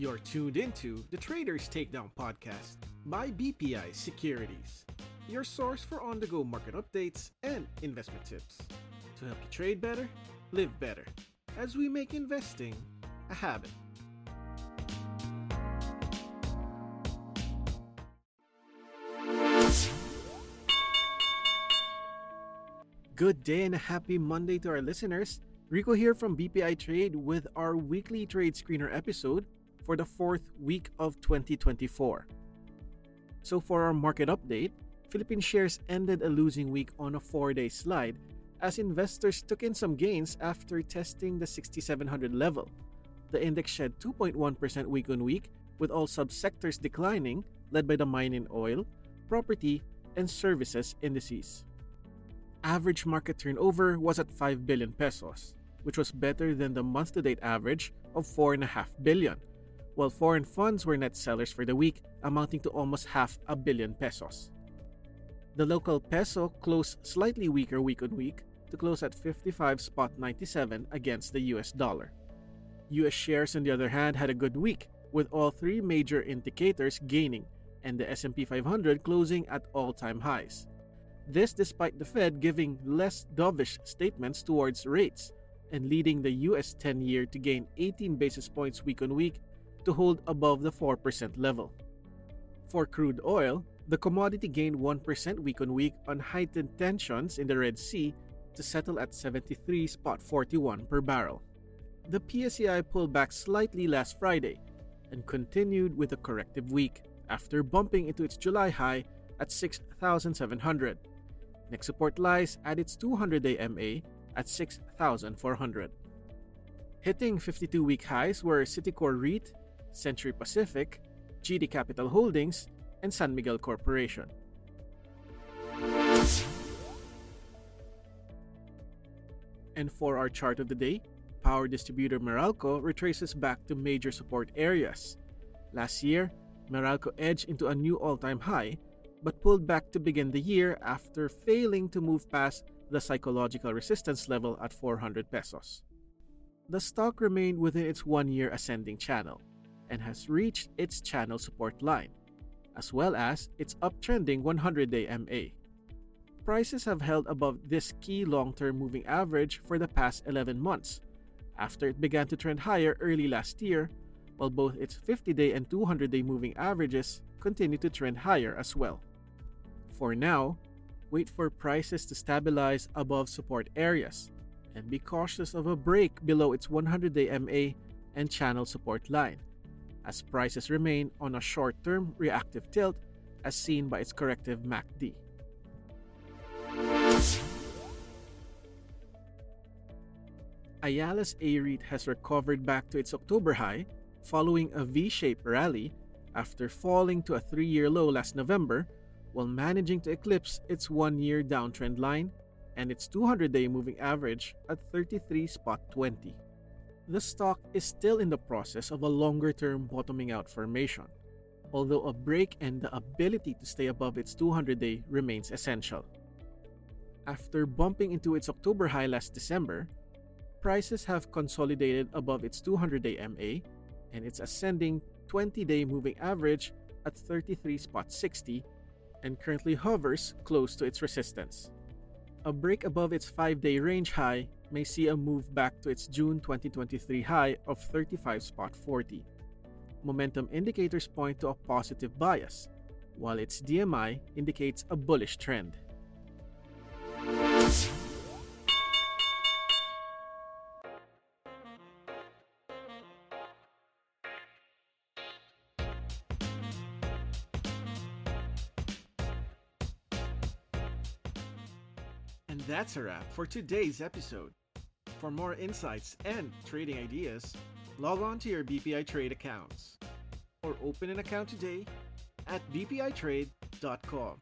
You're tuned into the Traders Takedown Podcast by BPI Securities, your source for on-the-go market updates and investment tips to help you trade better, live better, as we make investing a habit. Good day and a happy Monday to our listeners. Rico here from BPI Trade with our weekly trade screener episode for the 4th week of 2024. So for our market update, Philippine shares ended a losing week on a 4-day slide as investors took in some gains after testing the 6,700 level. The index shed 2.1% week-on-week, with all subsectors declining, led by the mine and oil, property, and services indices. Average market turnover was at 5 billion pesos, which was better than the month-to-date average of 4.5 billion, while foreign funds were net sellers for the week, amounting to almost half a billion pesos. The local peso closed slightly weaker week-on-week to close at 55.97 against the US dollar. US shares, on the other hand, had a good week, with all three major indicators gaining and the S&P 500 closing at all-time highs. This despite the Fed giving less dovish statements towards rates and leading the US 10-year to gain 18 basis points week-on-week to hold above the 4% level. For crude oil, the commodity gained 1% week-on-week on heightened tensions in the Red Sea to settle at $73.41 per barrel. The PSEI pulled back slightly last Friday and continued with a corrective week after bumping into its July high at 6,700. Next support lies at its 200-day MA at 6,400. Hitting 52-week highs were Citicore REIT, Century Pacific, GD Capital Holdings, and San Miguel Corporation. And for our chart of the day, power distributor Meralco retraces back to major support areas. Last year, Meralco edged into a new all-time high, but pulled back to begin the year after failing to move past the psychological resistance level at 400 pesos. The stock remained within its one-year ascending channel and has reached its channel support line, as well as its uptrending 100-day MA. Prices have held above this key long-term moving average for the past 11 months, after it began to trend higher early last year, while both its 50-day and 200-day moving averages continue to trend higher as well. For now, wait for prices to stabilize above support areas and be cautious of a break below its 100-day MA and channel support line, as prices remain on a short-term reactive tilt as seen by its corrective MACD. Ayala's AREIT has recovered back to its October high following a V-shaped rally after falling to a 3-year low last November, while managing to eclipse its 1-year downtrend line and its 200-day moving average at 33.20. The stock is still in the process of a longer-term bottoming out formation, although a break and the ability to stay above its 200-day remains essential. After bumping into its October high last December, prices have consolidated above its 200-day MA and its ascending 20-day moving average at 33.60 and currently hovers close to its resistance. A break above its 5-day range high may see a move back to its June 2023 high of 35.40. Momentum indicators point to a positive bias, while its DMI indicates a bullish trend. And that's a wrap for today's episode. For more insights and trading ideas, log on to your BPI Trade accounts or open an account today at BPITrade.com.